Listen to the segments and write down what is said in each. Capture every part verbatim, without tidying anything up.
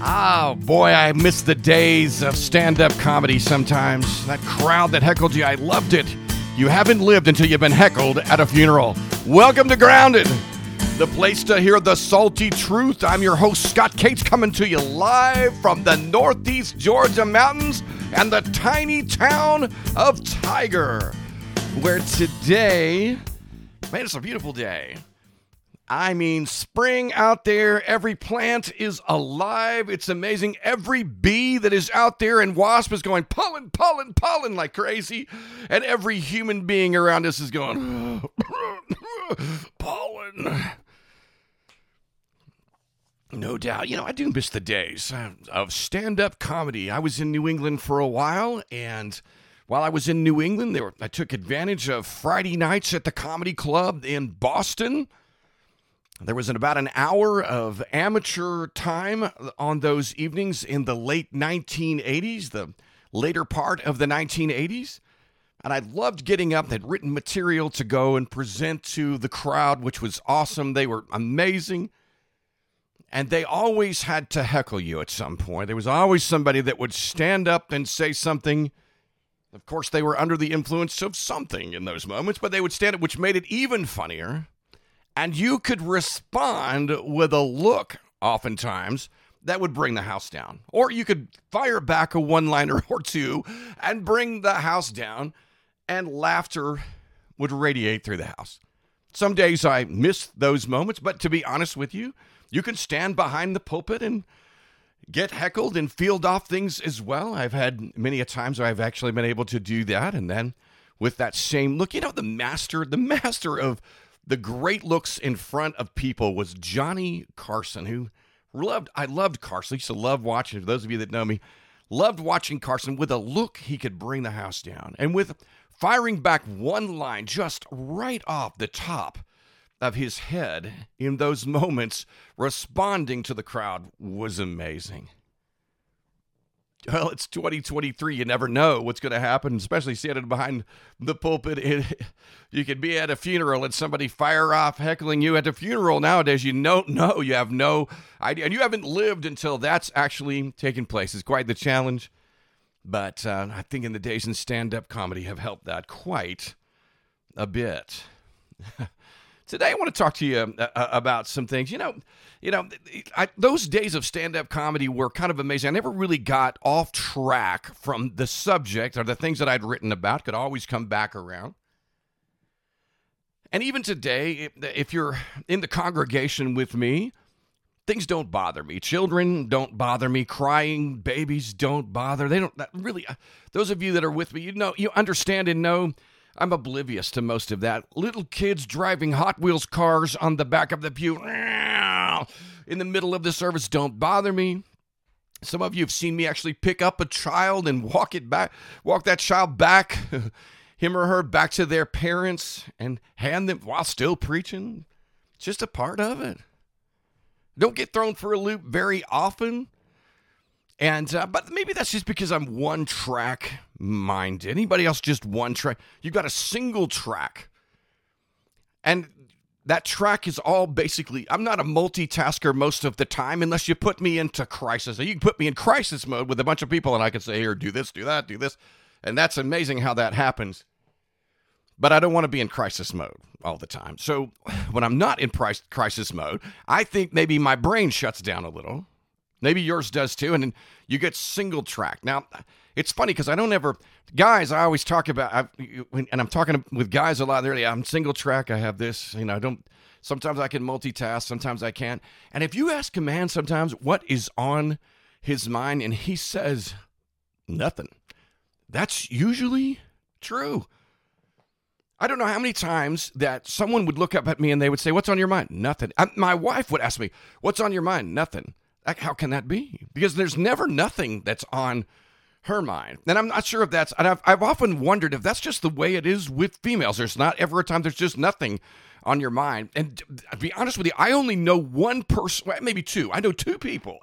Oh, boy, I miss the days of stand-up comedy sometimes. That crowd that heckled you, I loved it. You haven't lived until you've been heckled at a funeral. Welcome to Grounded, the place to hear the salty truth. I'm your host, Scott Cates, coming to you live from the Northeast Georgia mountains and the tiny town of Tiger, where today, man, it's a beautiful day. I mean, spring out there. Every plant is alive. It's amazing. Every bee that is out there and wasp is going pollen, pollen, pollen like crazy. And every human being around us is going pollen. No doubt. You know, I do miss the days of stand-up comedy. I was in New England for a while, and while I was in New England, there were, I took advantage of Friday nights at the Comedy Club in Boston. There was about an hour of amateur time on those evenings in the late nineteen eighties, the later part of the nineteen eighties. And I loved getting up and had written material to go and present to the crowd, which was awesome. They were amazing. And they always had to heckle you at some point. There was always somebody that would stand up and say something. Of course, they were under the influence of something in those moments, but they would stand up, which made it even funnier. And you could respond with a look, oftentimes, that would bring the house down. Or you could fire back a one-liner or two and bring the house down, and laughter would radiate through the house. Some days I miss those moments, but to be honest with you, you can stand behind the pulpit and get heckled and field off things as well. I've had many a times where I've actually been able to do that, and then with that same look, you know, the master, the master of the great looks in front of people was Johnny Carson, who loved, I loved Carson. I used to love watching, for those of you that know me, loved watching Carson. With a look, he could bring the house down. And with firing back one line just right off the top of his head in those moments, responding to the crowd was amazing. Well, it's twenty twenty-three. You never know what's going to happen, especially standing behind the pulpit. It, you could be at a funeral and somebody fire off heckling you at the funeral. Nowadays, you don't know. You have no idea. And you haven't lived until that's actually taken place. It's quite the challenge. But uh, I think in the days in stand-up comedy have helped that quite a bit. Today, I want to talk to you uh, about some things. You know, you know, I, those days of stand-up comedy were kind of amazing. I never really got off track from the subject or the things that I'd written about. Could always come back around. And even today, if you're in the congregation with me, things don't bother me. Children don't bother me. Crying babies don't bother. They don't that really. Those of you that are with me, you know, you understand and know I'm oblivious to most of that. Little kids driving Hot Wheels cars on the back of the pew in the middle of the service don't bother me. Some of you have seen me actually pick up a child and walk it back, walk that child back, him or her back to their parents and hand them while still preaching. It's just a part of it. Don't get thrown for a loop very often. And, uh, but maybe that's just because I'm one track minded. Anybody else just one track? You've got a single track. And that track is all basically, I'm not a multitasker most of the time unless you put me into crisis. You can put me in crisis mode with a bunch of people and I can say, here, do this, do that, do this. And that's amazing how that happens. But I don't want to be in crisis mode all the time. So when I'm not in crisis mode, I think maybe my brain shuts down a little. Maybe yours does too, and you get single track. Now, it's funny because I don't ever, guys, I always talk about, I've, and I'm talking with guys a lot, they're like, I'm single track, I have this, you know, I don't, sometimes I can multitask, sometimes I can't. And if you ask a man sometimes what is on his mind, and he says nothing, that's usually true. I don't know how many times that someone would look up at me and they would say, what's on your mind? Nothing. I, my wife would ask me, what's on your mind? Nothing. How can that be? Because there's never nothing that's on her mind. And I'm not sure if that's, and I've, I've often wondered if that's just the way it is with females. There's not ever a time there's just nothing on your mind. And to be honest with you, I only know one person, maybe two. I know two people,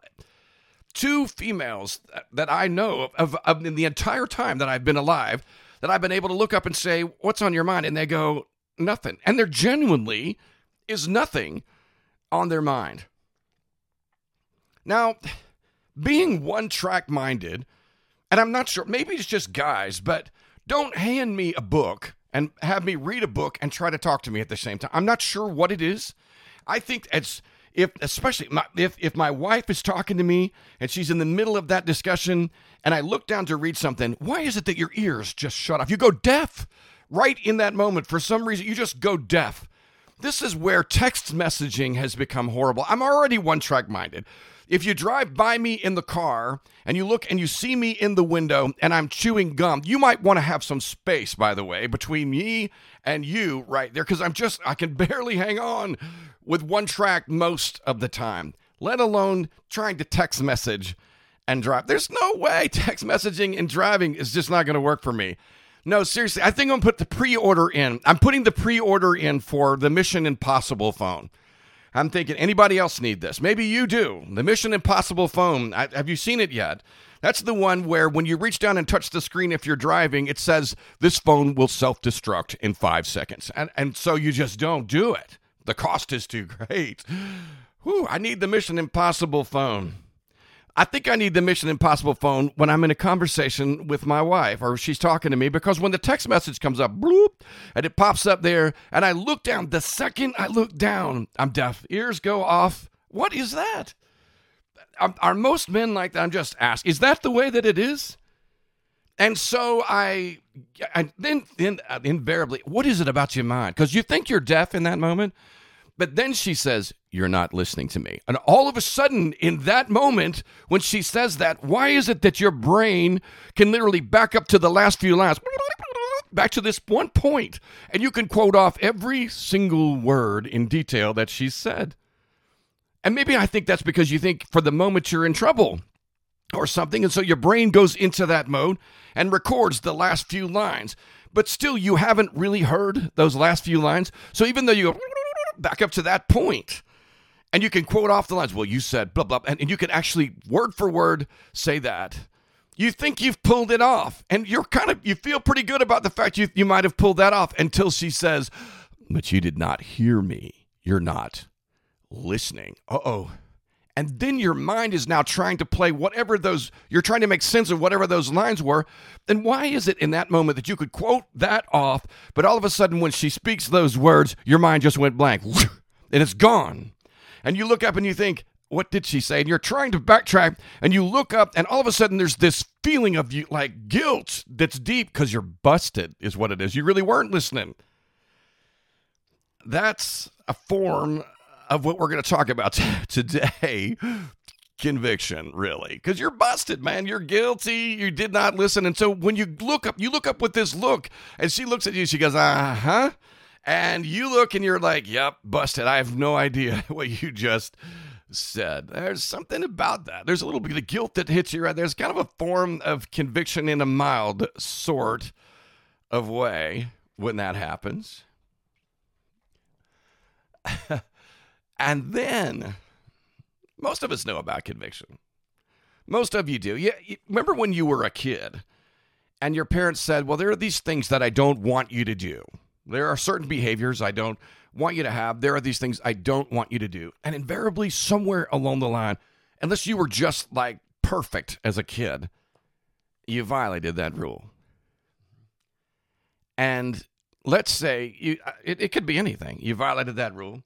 two females that I know of, of in the entire time that I've been alive that I've been able to look up and say, what's on your mind? And they go, nothing. And there genuinely is nothing on their mind. Now, being one-track minded, and I'm not sure, maybe it's just guys, but don't hand me a book and have me read a book and try to talk to me at the same time. I'm not sure what it is. I think it's, if especially my, if, if my wife is talking to me and she's in the middle of that discussion and I look down to read something, why is it that your ears just shut off? You go deaf right in that moment. For some reason, you just go deaf. This is where text messaging has become horrible. I'm already one-track minded. If you drive by me in the car and you look and you see me in the window and I'm chewing gum, you might want to have some space, by the way, between me and you right there, because I'm just, I can barely hang on with one track most of the time, let alone trying to text message and drive. There's no way text messaging and driving is just not going to work for me. No, seriously, I think I'm going to put the pre-order in. I'm putting the pre-order in for the Mission Impossible phone. I'm thinking, anybody else need this? Maybe you do. The Mission Impossible phone, I, have you seen it yet? That's the one where when you reach down and touch the screen if you're driving, it says, this phone will self-destruct in five seconds. And, and so you just don't do it. The cost is too great. Whew, I need the Mission Impossible phone. I think I need the Mission Impossible phone when I'm in a conversation with my wife or she's talking to me, because when the text message comes up, bloop, and it pops up there, and I look down, the second I look down, I'm deaf. Ears go off. What is that? Are most men like that? I'm just asking. Is that the way that it is? And so I, I then, then uh, invariably, what is it about your mind? Because you think you're deaf in that moment, but then she says, you're not listening to me. And all of a sudden, in that moment, when she says that, why is it that your brain can literally back up to the last few lines, back to this one point, and you can quote off every single word in detail that she said? And maybe I think that's because you think for the moment you're in trouble or something, and so your brain goes into that mode and records the last few lines. But still, you haven't really heard those last few lines. So even though you go back up to that point, and you can quote off the lines, well, you said blah, blah, and, and you can actually word for word say that. You think you've pulled it off, and you're kind of, you feel pretty good about the fact you, you might have pulled that off until she says, but you did not hear me. You're not listening. Uh-oh. And then your mind is now trying to play whatever those, you're trying to make sense of whatever those lines were. Then why is it in that moment that you could quote that off, but all of a sudden when she speaks those words, your mind just went blank, and it's gone. And you look up and you think, what did she say? And you're trying to backtrack, and you look up, and all of a sudden there's this feeling of you like guilt that's deep because you're busted is what it is. You really weren't listening. That's a form of what we're going to talk about t- today, conviction, really, because you're busted, man. You're guilty. You did not listen. And so when you look up, you look up with this look, and she looks at you, she goes, uh-huh. And you look and you're like, yep, busted. I have no idea what you just said. There's something about that. There's a little bit of guilt that hits you right there. It's kind of a form of conviction in a mild sort of way when that happens. And then most of us know about conviction. Most of you do. Yeah, remember when you were a kid and your parents said, well, there are these things that I don't want you to do. There are certain behaviors I don't want you to have. There are these things I don't want you to do. And invariably, somewhere along the line, unless you were just like perfect as a kid, you violated that rule. And let's say you, it, it could be anything. You violated that rule.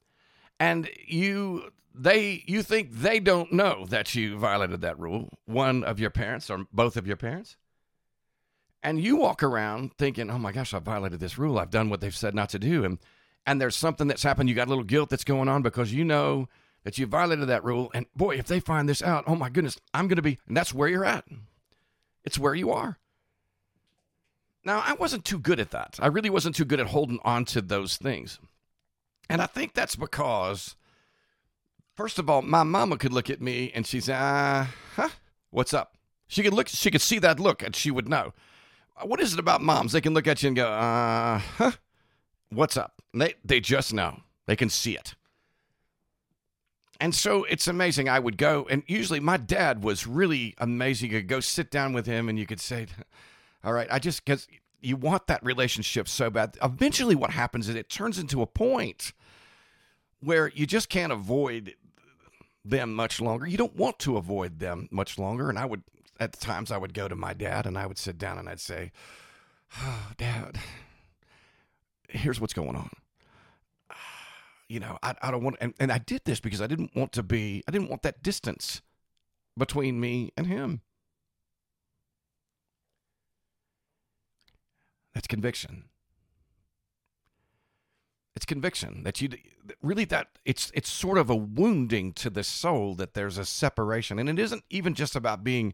And you they you think they don't know that you violated that rule, one of your parents or both of your parents. And you walk around thinking, oh my gosh, I violated this rule. I've done what they've said not to do. And and there's something that's happened. You got a little guilt that's going on because you know that you violated that rule. And boy, if they find this out, oh my goodness, I'm going to be, and that's where you're at. It's where you are. Now, I wasn't too good at that. I really wasn't too good at holding on to those things. And I think that's because, first of all, my mama could look at me and she'd say, uh, huh, what's up? She could look, she could see that look and she would know. What is it about moms? They can look at you and go, uh, huh, what's up? And they they just know. They can see it. And so it's amazing. I would go, and usually my dad was really amazing. You could go sit down with him and you could say, all right, I just, because you want that relationship so bad. Eventually what happens is it turns into a point where you just can't avoid them much longer. You don't want to avoid them much longer. And I would, at times, I would go to my dad and I would sit down and I'd say, oh, Dad, here's what's going on. You know, I, I don't want, and, and I did this because I didn't want to be, I didn't want that distance between me and him. That's conviction. It's conviction that you really that it's it's sort of a wounding to the soul that there's a separation. And it isn't even just about being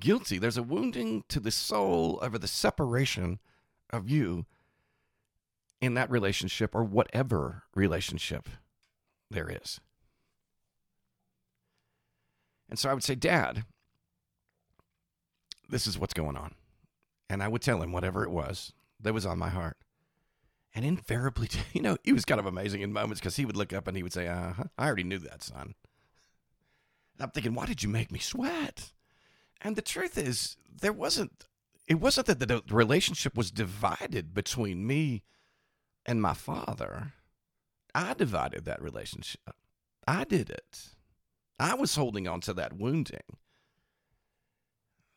guilty. There's a wounding to the soul over the separation of you in that relationship or whatever relationship there is. And so I would say, Dad, this is what's going on. And I would tell him whatever it was that was on my heart. And invariably, you know, he was kind of amazing in moments because he would look up and he would say, uh-huh, I already knew that, son. And I'm thinking, why did you make me sweat? And the truth is, there wasn't, it wasn't that the relationship was divided between me and my father. I divided that relationship. I did it. I was holding on to that wounding.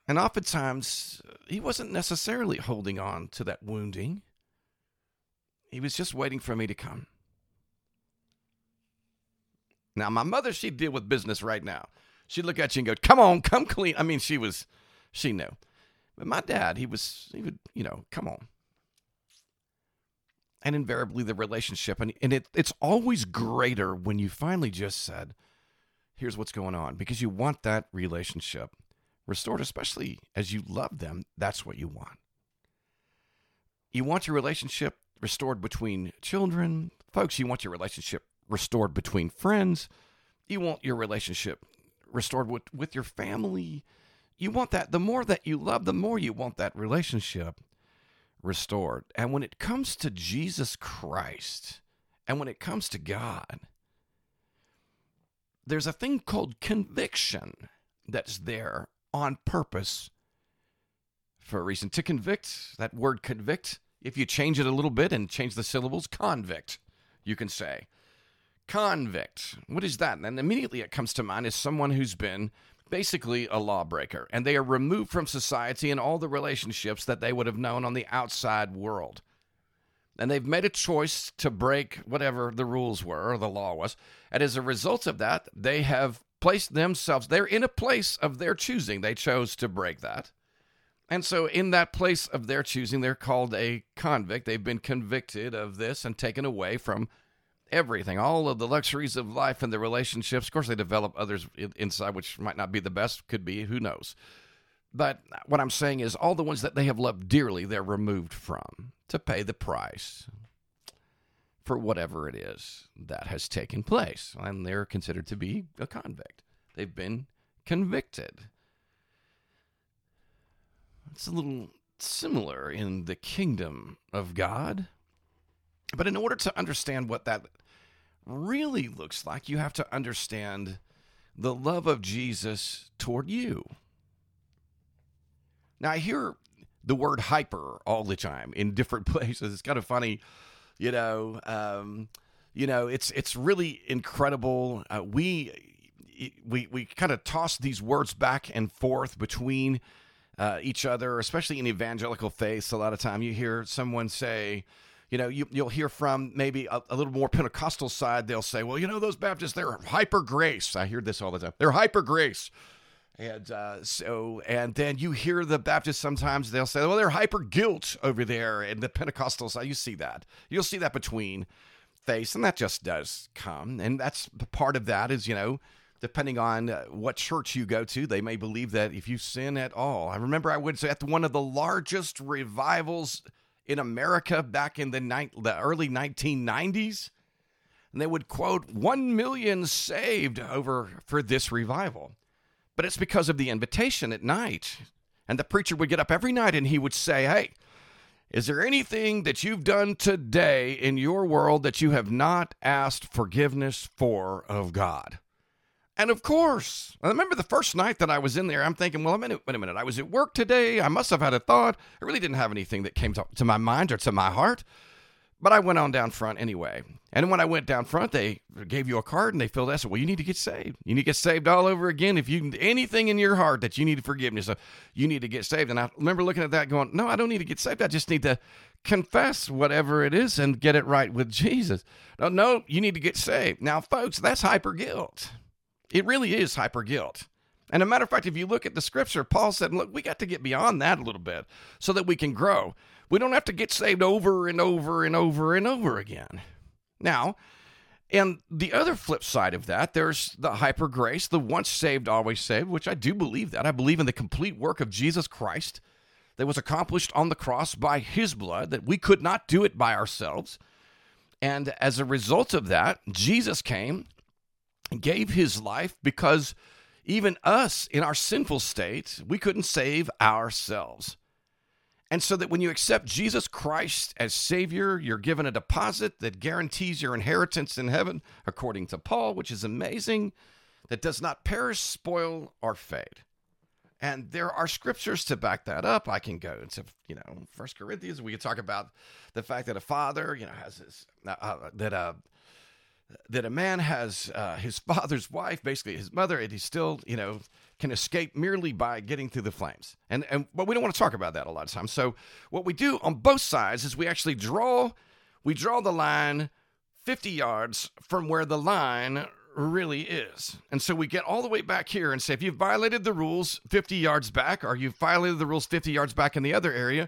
And oftentimes, he wasn't necessarily holding on to that wounding. He was just waiting for me to come. Now, my mother, she'd deal with business right now. She'd look at you and go, come on, come clean. I mean, she was, she knew. But my dad, he was, he would, you know, come on. And invariably the relationship, and, and it, it's always greater when you finally just said, here's what's going on. Because you want that relationship restored, especially as you love them. That's what you want. You want your relationship restored between children. Folks, you want your relationship restored between friends. You want your relationship restored with, with your family. You want that. The more that you love, the more you want that relationship restored. And when it comes to Jesus Christ, and when it comes to God, there's a thing called conviction that's there on purpose for a reason. To convict, that word convict, if you change it a little bit and change the syllables, convict, you can say. Convict. What is that? And immediately it comes to mind is someone who's been basically a lawbreaker, and they are removed from society and all the relationships that they would have known on the outside world. And they've made a choice to break whatever the rules were or the law was. And as a result of that, they have placed themselves, they're in a place of their choosing. They chose to break that. And so in that place of their choosing, they're called a convict. They've been convicted of this and taken away from everything, all of the luxuries of life and the relationships. Of course, they develop others inside, which might not be the best, could be, who knows. But what I'm saying is all the ones that they have loved dearly, they're removed from to pay the price for whatever it is that has taken place. And they're considered to be a convict. They've been convicted. It's a little similar in the kingdom of God. But in order to understand what that really looks like, you have to understand the love of Jesus toward you. Now, I hear the word hyper all the time in different places. It's kind of funny, you know, um, you know, it's it's really incredible. Uh, we we we kind of toss these words back and forth between Uh, each other, especially in evangelical faiths. A lot of time you hear someone say, you know, you, you'll hear from maybe a, a little more Pentecostal side. They'll say, well, you know, those Baptists, they're hyper grace. I hear this all the time. They're hyper grace. And uh, so, and then you hear the Baptists sometimes, they'll say, well, they're hyper guilt over there. And the Pentecostal side, you see that. You'll see that between faiths. And that just does come. And that's part of that is, you know, depending on what church you go to, they may believe that if you sin at all. I remember I went to one of the largest revivals in America back in the, ni- the early nineteen nineties, and they would quote, one million saved over for this revival. But it's because of the invitation at night. And the preacher would get up every night and he would say, hey, is there anything that you've done today in your world that you have not asked forgiveness for of God? And of course, I remember the first night that I was in there, I'm thinking, well, wait a, wait a minute, I was at work today. I must have had a thought. I really didn't have anything that came to, to my mind or to my heart. But I went on down front anyway. And when I went down front, they gave you a card and they filled that. So, well, you need to get saved. You need to get saved all over again. If you anything in your heart that you need forgiveness of, you need to get saved. And I remember looking at that going, no, I don't need to get saved. I just need to confess whatever it is and get it right with Jesus. No, no, you need to get saved. Now, folks, that's hyper guilt. It really is hyper guilt. And a matter of fact, if you look at the scripture, Paul said, look, we got to get beyond that a little bit so that we can grow. We don't have to get saved over and over and over and over again. Now, and the other flip side of that, there's the hyper grace, the once saved, always saved, which I do believe that. I believe in the complete work of Jesus Christ that was accomplished on the cross by his blood, that we could not do it by ourselves. And as a result of that, Jesus came and gave his life because even us in our sinful state, we couldn't save ourselves. And so that when you accept Jesus Christ as Savior, you're given a deposit that guarantees your inheritance in heaven, according to Paul, which is amazing, that does not perish, spoil, or fade. And there are scriptures to back that up. I can go into, you know, First Corinthians. We could talk about the fact that a father, you know, has his, uh, uh, that a, uh, that a man has uh, his father's wife, basically his mother, and he still, you know, can escape merely by getting through the flames. And, and but we don't want to talk about that a lot of times. So what we do on both sides is we actually draw, we draw the line fifty yards from where the line really is. And so we get all the way back here and say, if you've violated the rules fifty yards back, or you've violated the rules fifty yards back in the other area,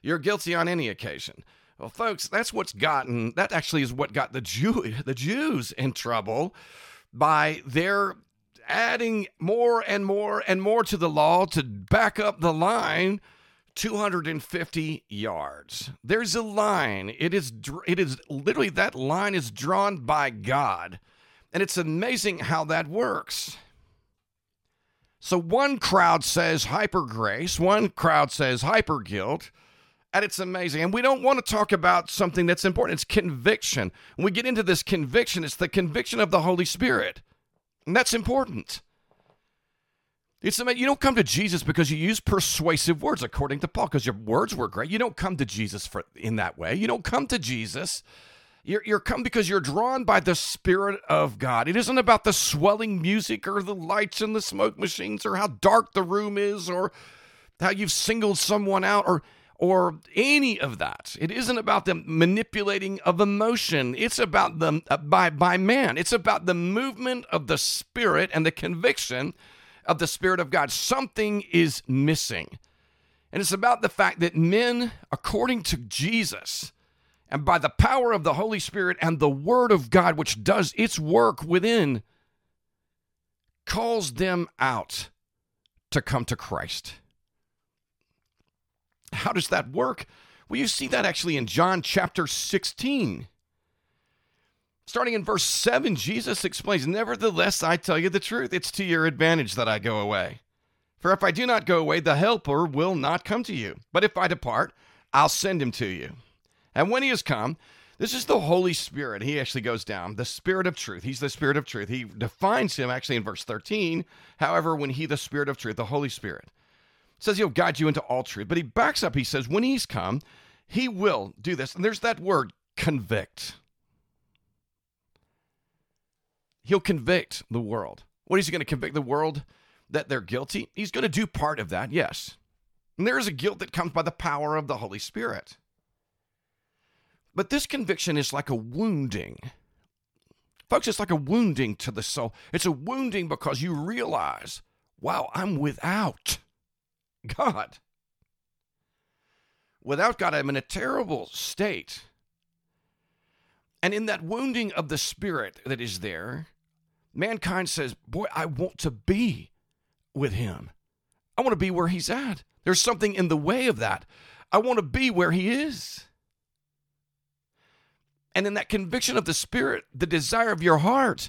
you're guilty on any occasion. Well, folks, that's what's gotten, that actually is what got the Jew, the Jews in trouble by their adding more and more and more to the law to back up the line two hundred fifty yards. There's a line. It is, it is literally, that line is drawn by God. And it's amazing how that works. So one crowd says hyper grace, one crowd says hyper guilt. And it's amazing. And we don't want to talk about something that's important. It's conviction. When we get into this conviction, it's the conviction of the Holy Spirit. And that's important. It's amazing. You don't come to Jesus because you use persuasive words, according to Paul, because your words were great. You don't come to Jesus for, in that way. You don't come to Jesus. You're, you're come because you're drawn by the Spirit of God. It isn't about the swelling music or the lights and the smoke machines or how dark the room is or how you've singled someone out or... or any of that. It isn't about the manipulating of emotion. It's about the uh, by by man. It's about the movement of the Spirit and the conviction of the Spirit of God. Something is missing. And it's about the fact that men, according to Jesus, and by the power of the Holy Spirit and the Word of God, which does its work within, calls them out to come to Christ. How does that work? Well, you see that actually in John chapter sixteen. Starting in verse seven, Jesus explains, "Nevertheless, I tell you the truth, it's to your advantage that I go away. For if I do not go away, the Helper will not come to you. But if I depart, I'll send him to you. And when he has come," this is the Holy Spirit. He actually goes down, the Spirit of truth. He's the Spirit of truth. He defines him actually in verse thirteen. However, when he, the Spirit of truth, the Holy Spirit, says he'll guide you into all truth. But he backs up. He says, when he's come, he will do this. And there's that word, convict. He'll convict the world. What is he going to convict the world? That they're guilty? He's going to do part of that, yes. And there is a guilt that comes by the power of the Holy Spirit. But this conviction is like a wounding. Folks, it's like a wounding to the soul. It's a wounding because you realize, wow, I'm without God. Without God, I'm in a terrible state. And in that wounding of the Spirit that is there, mankind says, boy, I want to be with him. I want to be where he's at. There's something in the way of that. I want to be where he is. And in that conviction of the Spirit, the desire of your heart,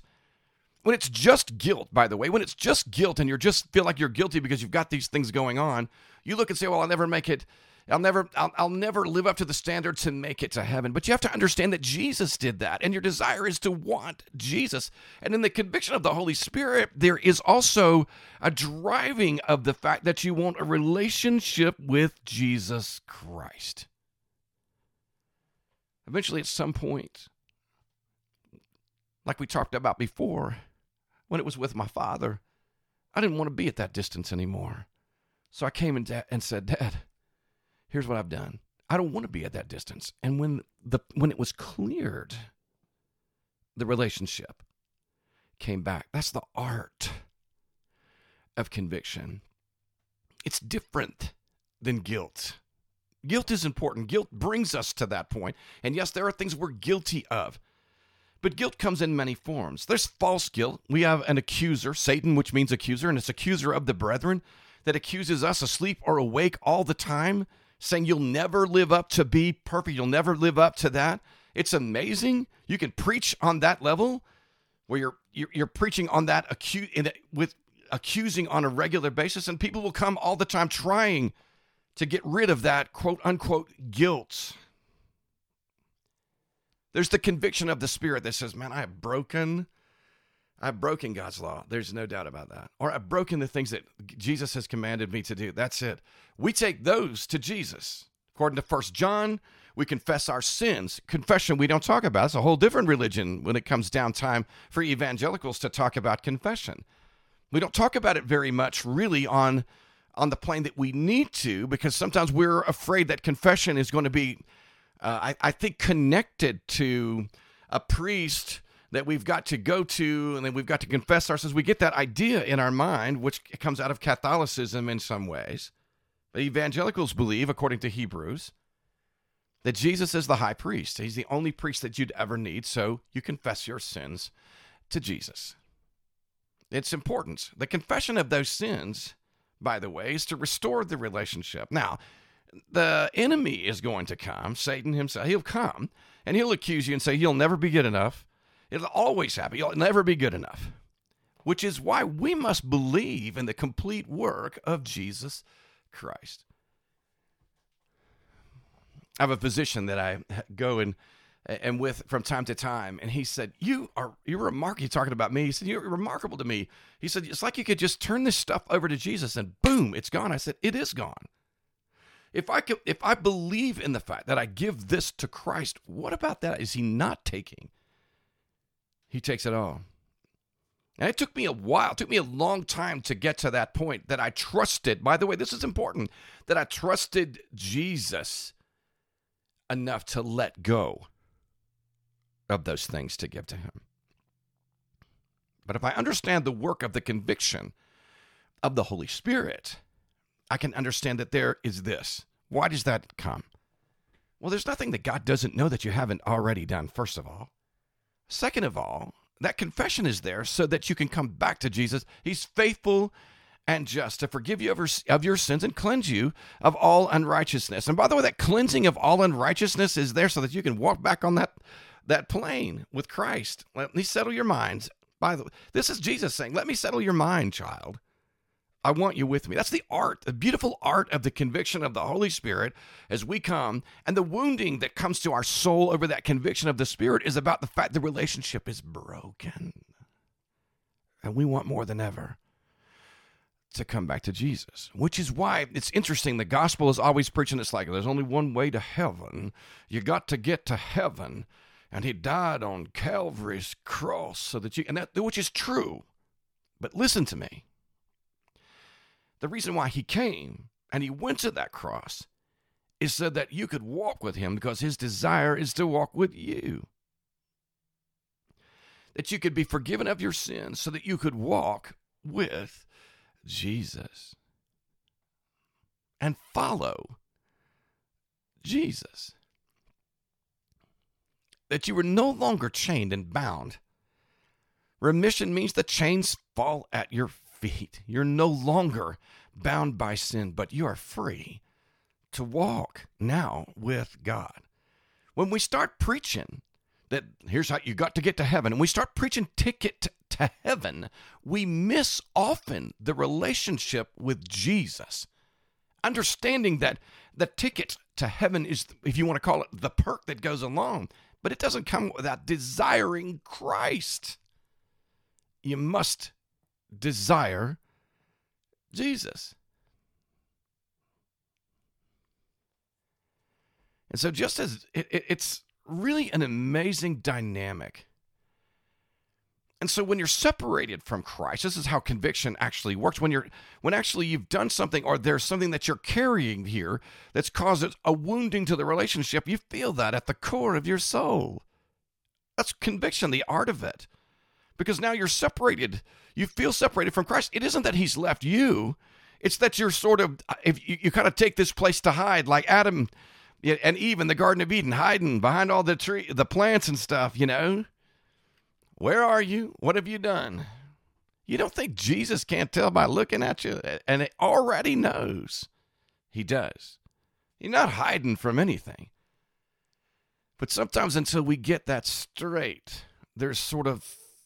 when it's just guilt, by the way, when it's just guilt and you just feel like you're guilty because you've got these things going on, you look and say, well, I'll never make it. I'll never I'll, I'll never live up to the standard to make it to heaven. But you have to understand that Jesus did that, and your desire is to want Jesus. And in the conviction of the Holy Spirit, there is also a driving of the fact that you want a relationship with Jesus Christ. Eventually, at some point, like we talked about before, when it was with my father, I didn't want to be at that distance anymore. So I came in da- and said, Dad, here's what I've done. I don't want to be at that distance. And when the when it was cleared, the relationship came back. That's the art of conviction. It's different than guilt. Guilt is important. Guilt brings us to that point. And yes, there are things we're guilty of. But guilt comes in many forms. There's false guilt. We have an accuser, Satan, which means accuser, and it's accuser of the brethren that accuses us asleep or awake all the time, saying you'll never live up to be perfect. You'll never live up to that. It's amazing. You can preach on that level where you're you're, you're preaching on that acu- in a, with accusing on a regular basis, and people will come all the time trying to get rid of that quote-unquote guilt. There's the conviction of the Spirit that says, man, I have broken, I've broken God's law. There's no doubt about that. Or I've broken the things that Jesus has commanded me to do. That's it. We take those to Jesus. According to First John, we confess our sins. Confession we don't talk about. It's a whole different religion when it comes down time for evangelicals to talk about confession. We don't talk about it very much really on, on the plane that we need to, because sometimes we're afraid that confession is going to be Uh, I, I think connected to a priest that we've got to go to, and then we've got to confess our sins. We get that idea in our mind, which comes out of Catholicism in some ways. But evangelicals believe, according to Hebrews, that Jesus is the high priest. He's the only priest that you'd ever need, so you confess your sins to Jesus. It's important. The confession of those sins, by the way, is to restore the relationship. Now, the enemy is going to come, Satan himself. He'll come, and he'll accuse you and say, you'll never be good enough. It'll always happen. You'll never be good enough, which is why we must believe in the complete work of Jesus Christ. I have a physician that I go and and with from time to time, and he said, you are, you're remarkable. He's talking about me. He said, you're remarkable to me. He said, it's like you could just turn this stuff over to Jesus, and boom, it's gone. I said, it is gone. If I could, if I believe in the fact that I give this to Christ, what about that is he not taking? He takes it all. And it took me a while, it took me a long time to get to that point that I trusted, by the way, this is important, that I trusted Jesus enough to let go of those things to give to him. But if I understand the work of the conviction of the Holy Spirit, I can understand that there is this. Why does that come? Well, there's nothing that God doesn't know that you haven't already done, first of all. Second of all, that confession is there so that you can come back to Jesus. He's faithful and just to forgive you of your sins and cleanse you of all unrighteousness. And by the way, that cleansing of all unrighteousness is there so that you can walk back on that, that plane with Christ. Let me settle your minds. By the way, this is Jesus saying, let me settle your mind, child. I want you with me. That's the art, the beautiful art of the conviction of the Holy Spirit as we come. And the wounding that comes to our soul over that conviction of the Spirit is about the fact the relationship is broken. And we want more than ever to come back to Jesus, which is why it's interesting. The gospel is always preaching. It's like, there's only one way to heaven. You got to get to heaven. And he died on Calvary's cross so that you, and that, which is true, but listen to me. The reason why he came and he went to that cross is so that you could walk with him, because his desire is to walk with you. That you could be forgiven of your sins so that you could walk with Jesus and follow Jesus. That you were no longer chained and bound. Remission means the chains fall at your feet. Feet. You're no longer bound by sin, but you are free to walk now with God. When we start preaching that here's how you got to get to heaven, and we start preaching ticket to heaven, we miss often the relationship with Jesus. Understanding that the ticket to heaven is, if you want to call it, the perk that goes along, but it doesn't come without desiring Christ. You must desire Jesus. And so just as it, it, it's really an amazing dynamic And so when you're separated from Christ, this is how conviction actually works. When you're, when actually you've done something, or there's something that you're carrying here that's caused a wounding to the relationship, you feel that at the core of your soul. That's conviction, the art of it. Because now you're separated. You feel separated from Christ. It isn't that he's left you. It's that you're sort of, if you, you kind of take this place to hide, like Adam and Eve in the Garden of Eden, hiding behind all the tree, the plants and stuff, you know. Where are you? What have you done? You don't think Jesus can't tell by looking at you? And he already knows. He does. You're not hiding from anything. But sometimes until we get that straight, there's sort of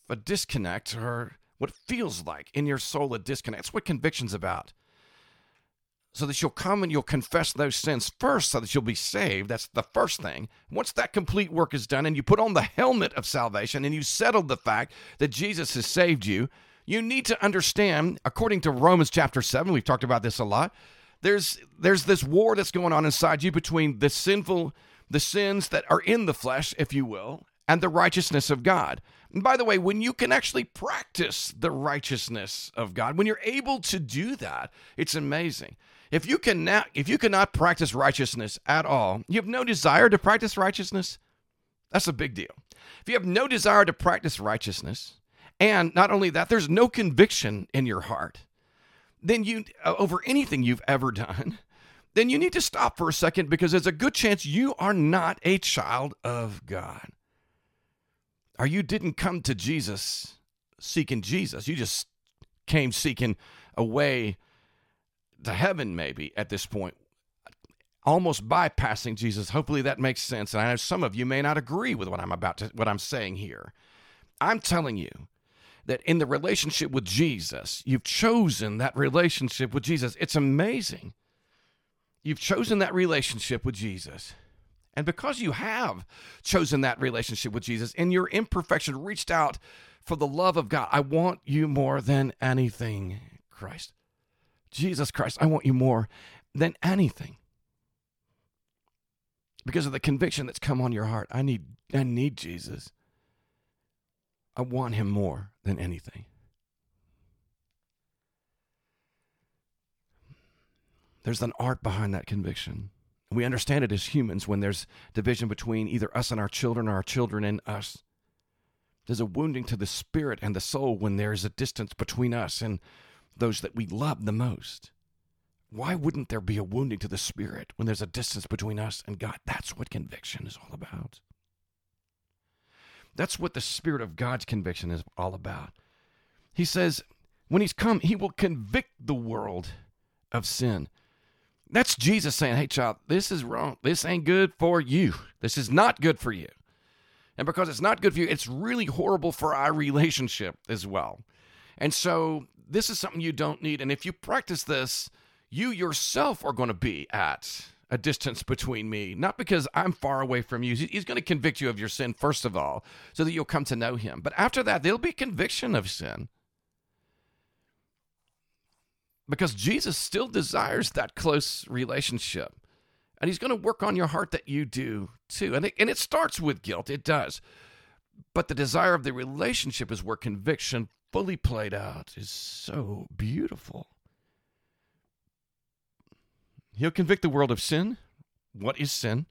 a disconnect, or what feels like in your soul a disconnect. That's what conviction's about. So that you'll come and you'll confess those sins first so that you'll be saved. That's the first thing. Once that complete work is done and you put on the helmet of salvation and you settled the fact that Jesus has saved you, you need to understand, according to Romans chapter seven, we've talked about this a lot, there's there's this war that's going on inside you between the sinful, the sins that are in the flesh, if you will, and the righteousness of God. And by the way, when you can actually practice the righteousness of God, when you're able to do that, it's amazing. If you can now, if you cannot practice righteousness at all, you have no desire to practice righteousness, that's a big deal. If you have no desire to practice righteousness, and not only that, there's no conviction in your heart, then you, over anything you've ever done, then you need to stop for a second, because there's a good chance you are not a child of God. Or you didn't come to Jesus seeking Jesus. You just came seeking a way to heaven, maybe, at this point, almost bypassing Jesus. Hopefully that makes sense. And I know some of you may not agree with what I'm about to, what I'm saying here. I'm telling you that in the relationship with Jesus, you've chosen that relationship with Jesus. It's amazing. You've chosen that relationship with Jesus. And because you have chosen that relationship with Jesus, in your imperfection, reached out for the love of God. I want you more than anything, Christ. Jesus Christ, I want you more than anything. Because of the conviction that's come on your heart. I need, I need Jesus. I want him more than anything. There's an art behind that conviction. We understand it as humans when there's division between either us and our children or our children and us. There's a wounding to the spirit and the soul when there's a distance between us and those that we love the most. Why wouldn't there be a wounding to the spirit when there's a distance between us and God? That's what conviction is all about. That's what the Spirit of God's conviction is all about. He says, when he's come, he will convict the world of sin. That's Jesus saying, hey, child, this is wrong. This ain't good for you. This is not good for you. And because it's not good for you, it's really horrible for our relationship as well. And so this is something you don't need. And if you practice this, you yourself are going to be at a distance between me, not because I'm far away from you. He's going to convict you of your sin, first of all, so that you'll come to know him. But after that, there'll be conviction of sin. Because Jesus still desires that close relationship. And he's going to work on your heart that you do too. And it, and it starts with guilt. It does. But the desire of the relationship is where conviction fully played out is so beautiful. He'll convict the world of sin. What is sin?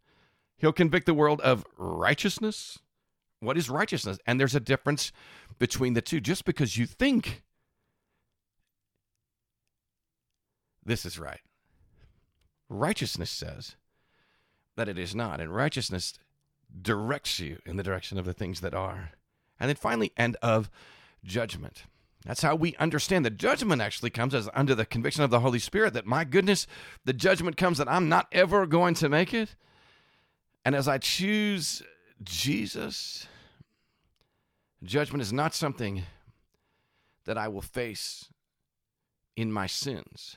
He'll convict the world of righteousness. What is righteousness? And there's a difference between the two. Just because you think this is right, righteousness says that it is not, and righteousness directs you in the direction of the things that are. And then finally, and of judgment. That's how we understand that judgment actually comes as under the conviction of the Holy Spirit, that my goodness, the judgment comes that I'm not ever going to make it. And as I choose Jesus, judgment is not something that I will face in my sins.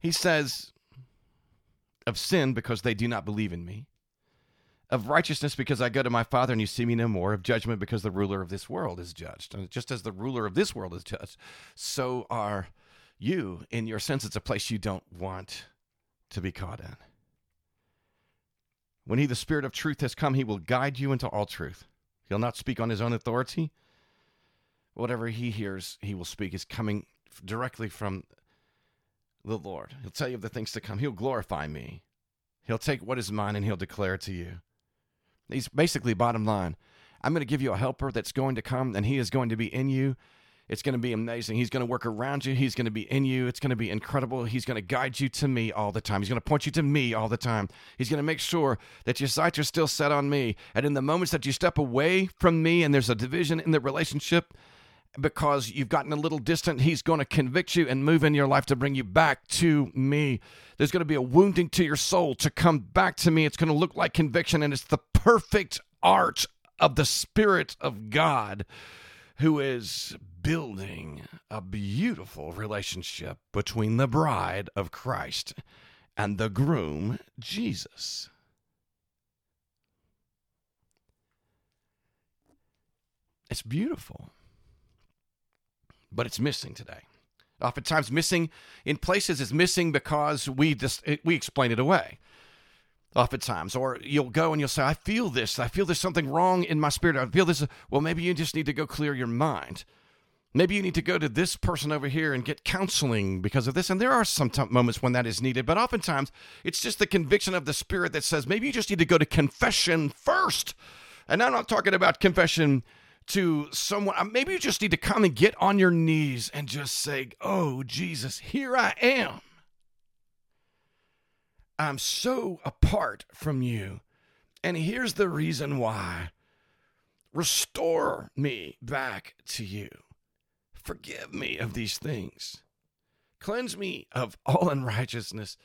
He says, of sin, because they do not believe in me. Of righteousness, because I go to my Father and you see me no more. Of judgment, because the ruler of this world is judged. And just as the ruler of this world is judged, so are you. In your sense, it's a place you don't want to be caught in. When he, the Spirit of truth, has come, he will guide you into all truth. He'll not speak on his own authority. Whatever he hears, he will speak is coming directly from the Lord. He'll tell you of the things to come. He'll glorify me. He'll take what is mine and he'll declare it to you. He's basically bottom line. I'm going to give you a helper that's going to come, and he is going to be in you. It's going to be amazing. He's going to work around you. He's going to be in you. It's going to be incredible. He's going to guide you to me all the time. He's going to point you to me all the time. He's going to make sure that your sights are still set on me. And in the moments that you step away from me and there's a division in the relationship because you've gotten a little distant, he's going to convict you and move in your life to bring you back to me. There's going to be a wounding to your soul to come back to me. It's going to look like conviction, and it's the perfect art of the Spirit of God, who is building a beautiful relationship between the bride of Christ and the groom, Jesus. It's beautiful, but it's missing today. Oftentimes missing in places is missing because we just, we explain it away. Oftentimes, or you'll go and you'll say, I feel this. I feel there's something wrong in my spirit. I feel this. Well, maybe you just need to go clear your mind. Maybe you need to go to this person over here and get counseling because of this. And there are some t- moments when that is needed. But oftentimes, it's just the conviction of the Spirit that says, maybe you just need to go to confession first. And I'm not talking about confession to someone. Maybe you just need to come and get on your knees and just say, oh, Jesus, here I am. I'm so apart from you, and here's the reason why. Restore me back to you. Forgive me of these things. Cleanse me of all unrighteousness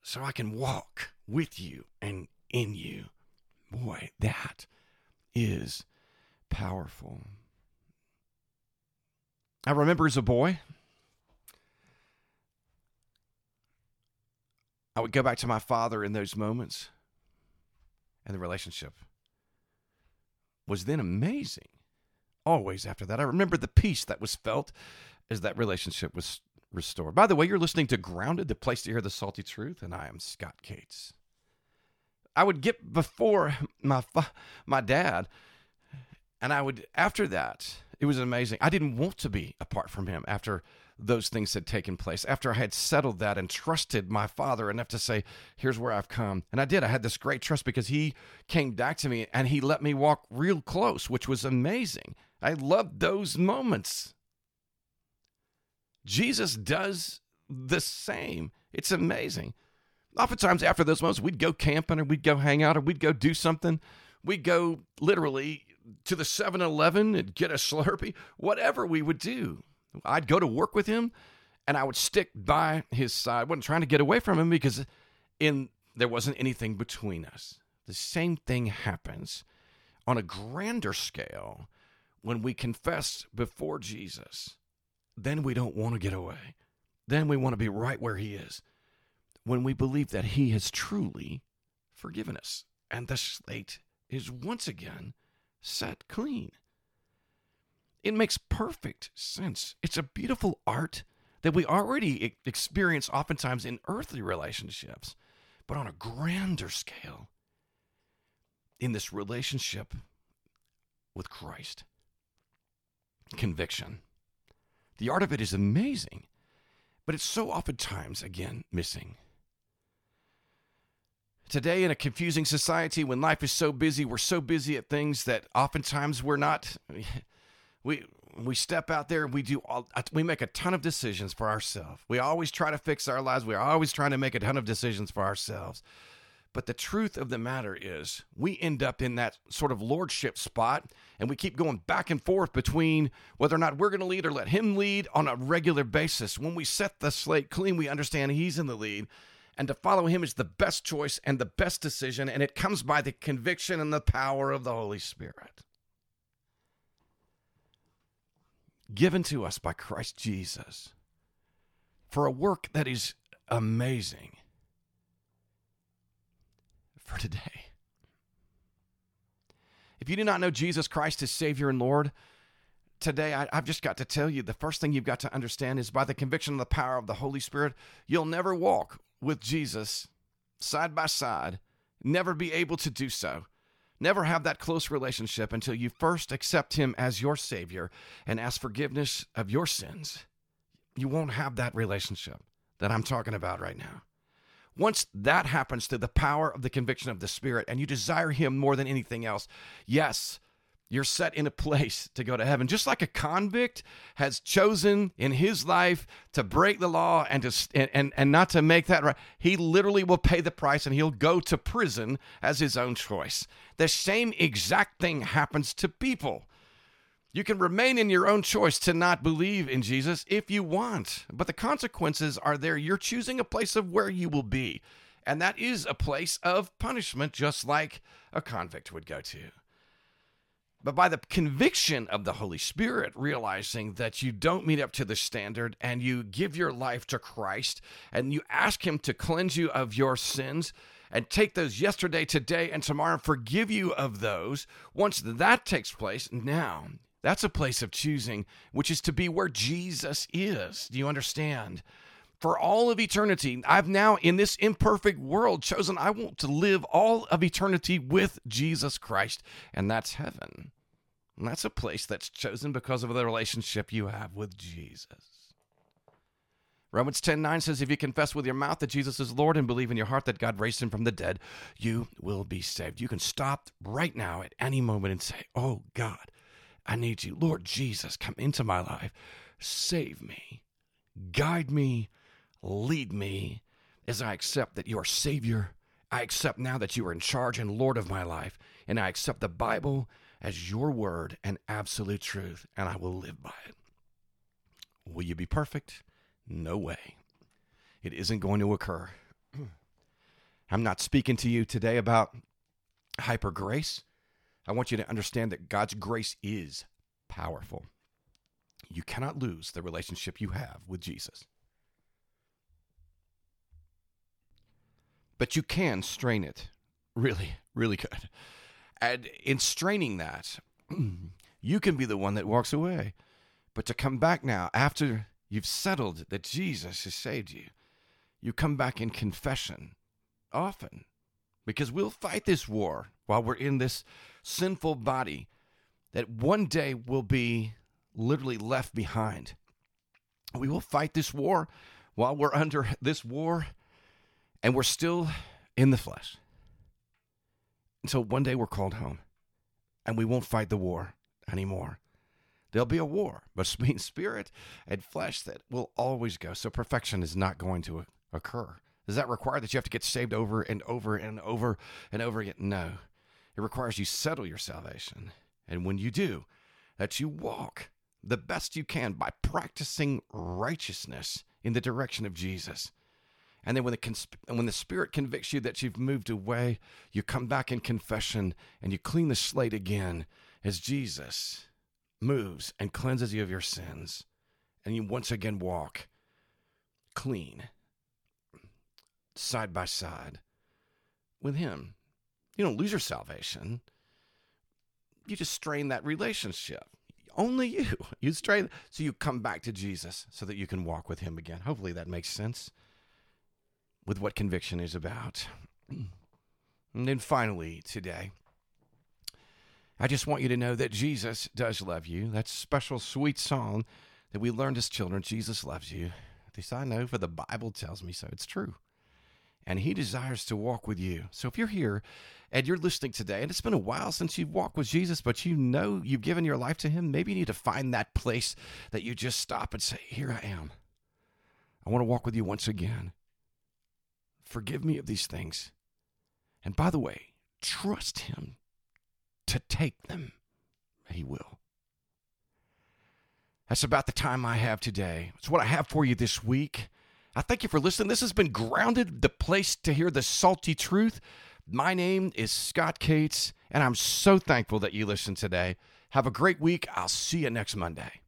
so I can walk with you and in you. Boy, that is powerful. I remember as a boy, I would go back to my father in those moments, and the relationship was then amazing. Always after that, I remember the peace that was felt as that relationship was restored. By the way, you're listening to Grounded, the place to hear the salty truth, and I am Scott Cates. I would get before my fa- my dad, and I would, after that, it was amazing. I didn't want to be apart from him after those things had taken place, after I had settled that and trusted my father enough to say, here's where I've come. And I did. I had this great trust because he came back to me and he let me walk real close, which was amazing. I loved those moments. Jesus does the same. It's amazing. Oftentimes after those moments, we'd go camping or we'd go hang out or we'd go do something. We'd go literally to the seven eleven and get a Slurpee, whatever we would do. I'd go to work with him, and I would stick by his side. I wasn't trying to get away from him because in there wasn't anything between us. The same thing happens on a grander scale when we confess before Jesus. Then we don't want to get away. Then we want to be right where he is. When we believe that he has truly forgiven us, and the slate is once again set clean. It makes perfect sense. It's a beautiful art that we already experience oftentimes in earthly relationships, but on a grander scale in this relationship with Christ. Conviction. The art of it is amazing, but it's so oftentimes, again, missing. Today, in a confusing society, when life is so busy, we're so busy at things that oftentimes we're not... We we step out there and we do all, we make a ton of decisions for ourselves. We always try to fix our lives. We are always trying to make a ton of decisions for ourselves. But the truth of the matter is we end up in that sort of lordship spot, and we keep going back and forth between whether or not we're going to lead or let him lead on a regular basis. When we set the slate clean, we understand he's in the lead, and to follow him is the best choice and the best decision, and it comes by the conviction and the power of the Holy Spirit, given to us by Christ Jesus for a work that is amazing for today. If you do not know Jesus Christ as Savior and Lord, today I, I've just got to tell you, the first thing you've got to understand is by the conviction and the power of the Holy Spirit, you'll never walk with Jesus side by side never be able to do so. Never have that close relationship until you first accept him as your Savior and ask forgiveness of your sins. You won't have that relationship that I'm talking about right now. Once that happens through the power of the conviction of the Spirit and you desire him more than anything else, yes, you're set in a place to go to heaven. Just like a convict has chosen in his life to break the law and to and, and, and not to make that right, he literally will pay the price and he'll go to prison as his own choice. The same exact thing happens to people. You can remain in your own choice to not believe in Jesus if you want, but the consequences are there. You're choosing a place of where you will be, and that is a place of punishment, just like a convict would go to. But by the conviction of the Holy Spirit, realizing that you don't meet up to the standard and you give your life to Christ and you ask him to cleanse you of your sins and take those yesterday, today, and tomorrow and forgive you of those, once that takes place, now that's a place of choosing, which is to be where Jesus is. Do you understand? For all of eternity, I've now, in this imperfect world, chosen I want to live all of eternity with Jesus Christ, and that's heaven. And that's a place that's chosen because of the relationship you have with Jesus. Romans ten nine says, if you confess with your mouth that Jesus is Lord and believe in your heart that God raised him from the dead, you will be saved. You can stop right now at any moment and say, oh God, I need you. Lord Jesus, come into my life. Save me. Guide me. Lead me as I accept that you are Savior. I accept now that you are in charge and Lord of my life. And I accept the Bible as your word and absolute truth, and I will live by it. Will you be perfect? No way. It isn't going to occur. I'm not speaking to you today about hyper grace. I want you to understand that God's grace is powerful. You cannot lose the relationship you have with Jesus. But you can strain it. Really, really good. And in straining that, you can be the one that walks away. But to come back now, after you've settled that Jesus has saved you, you come back in confession often. Because we'll fight this war while we're in this sinful body that one day will be literally left behind. We will fight this war while we're under this war. And we're still in the flesh. Until one day we're called home. And we won't fight the war anymore. There'll be a war between spirit and flesh that will always go. So perfection is not going to occur. Does that require that you have to get saved over and over and over and over again? No. It requires you settle your salvation. And when you do, that you walk the best you can by practicing righteousness in the direction of Jesus. And then when the, consp- when the Spirit convicts you that you've moved away, you come back in confession and you clean the slate again as Jesus moves and cleanses you of your sins. And you once again walk clean, side by side with him. You don't lose your salvation. You just strain that relationship. Only you. You strain. So you come back to Jesus so that you can walk with him again. Hopefully that makes sense with what conviction is about. And then finally today, I just want you to know that Jesus does love you. That special sweet song that we learned as children, Jesus loves you. At least I know, for the Bible tells me so. It's true. And he desires to walk with you. So if you're here and you're listening today, and it's been a while since you've walked with Jesus, but you know you've given your life to him, maybe you need to find that place that you just stop and say, here I am. I want to walk with you once again. Forgive me of these things. And by the way, trust him to take them. He will. That's about the time I have today. It's what I have for you this week. I thank you for listening. This has been Grounded, the place to hear the salty truth. My name is Scott Cates, and I'm so thankful that you listened today. Have a great week. I'll see you next Monday.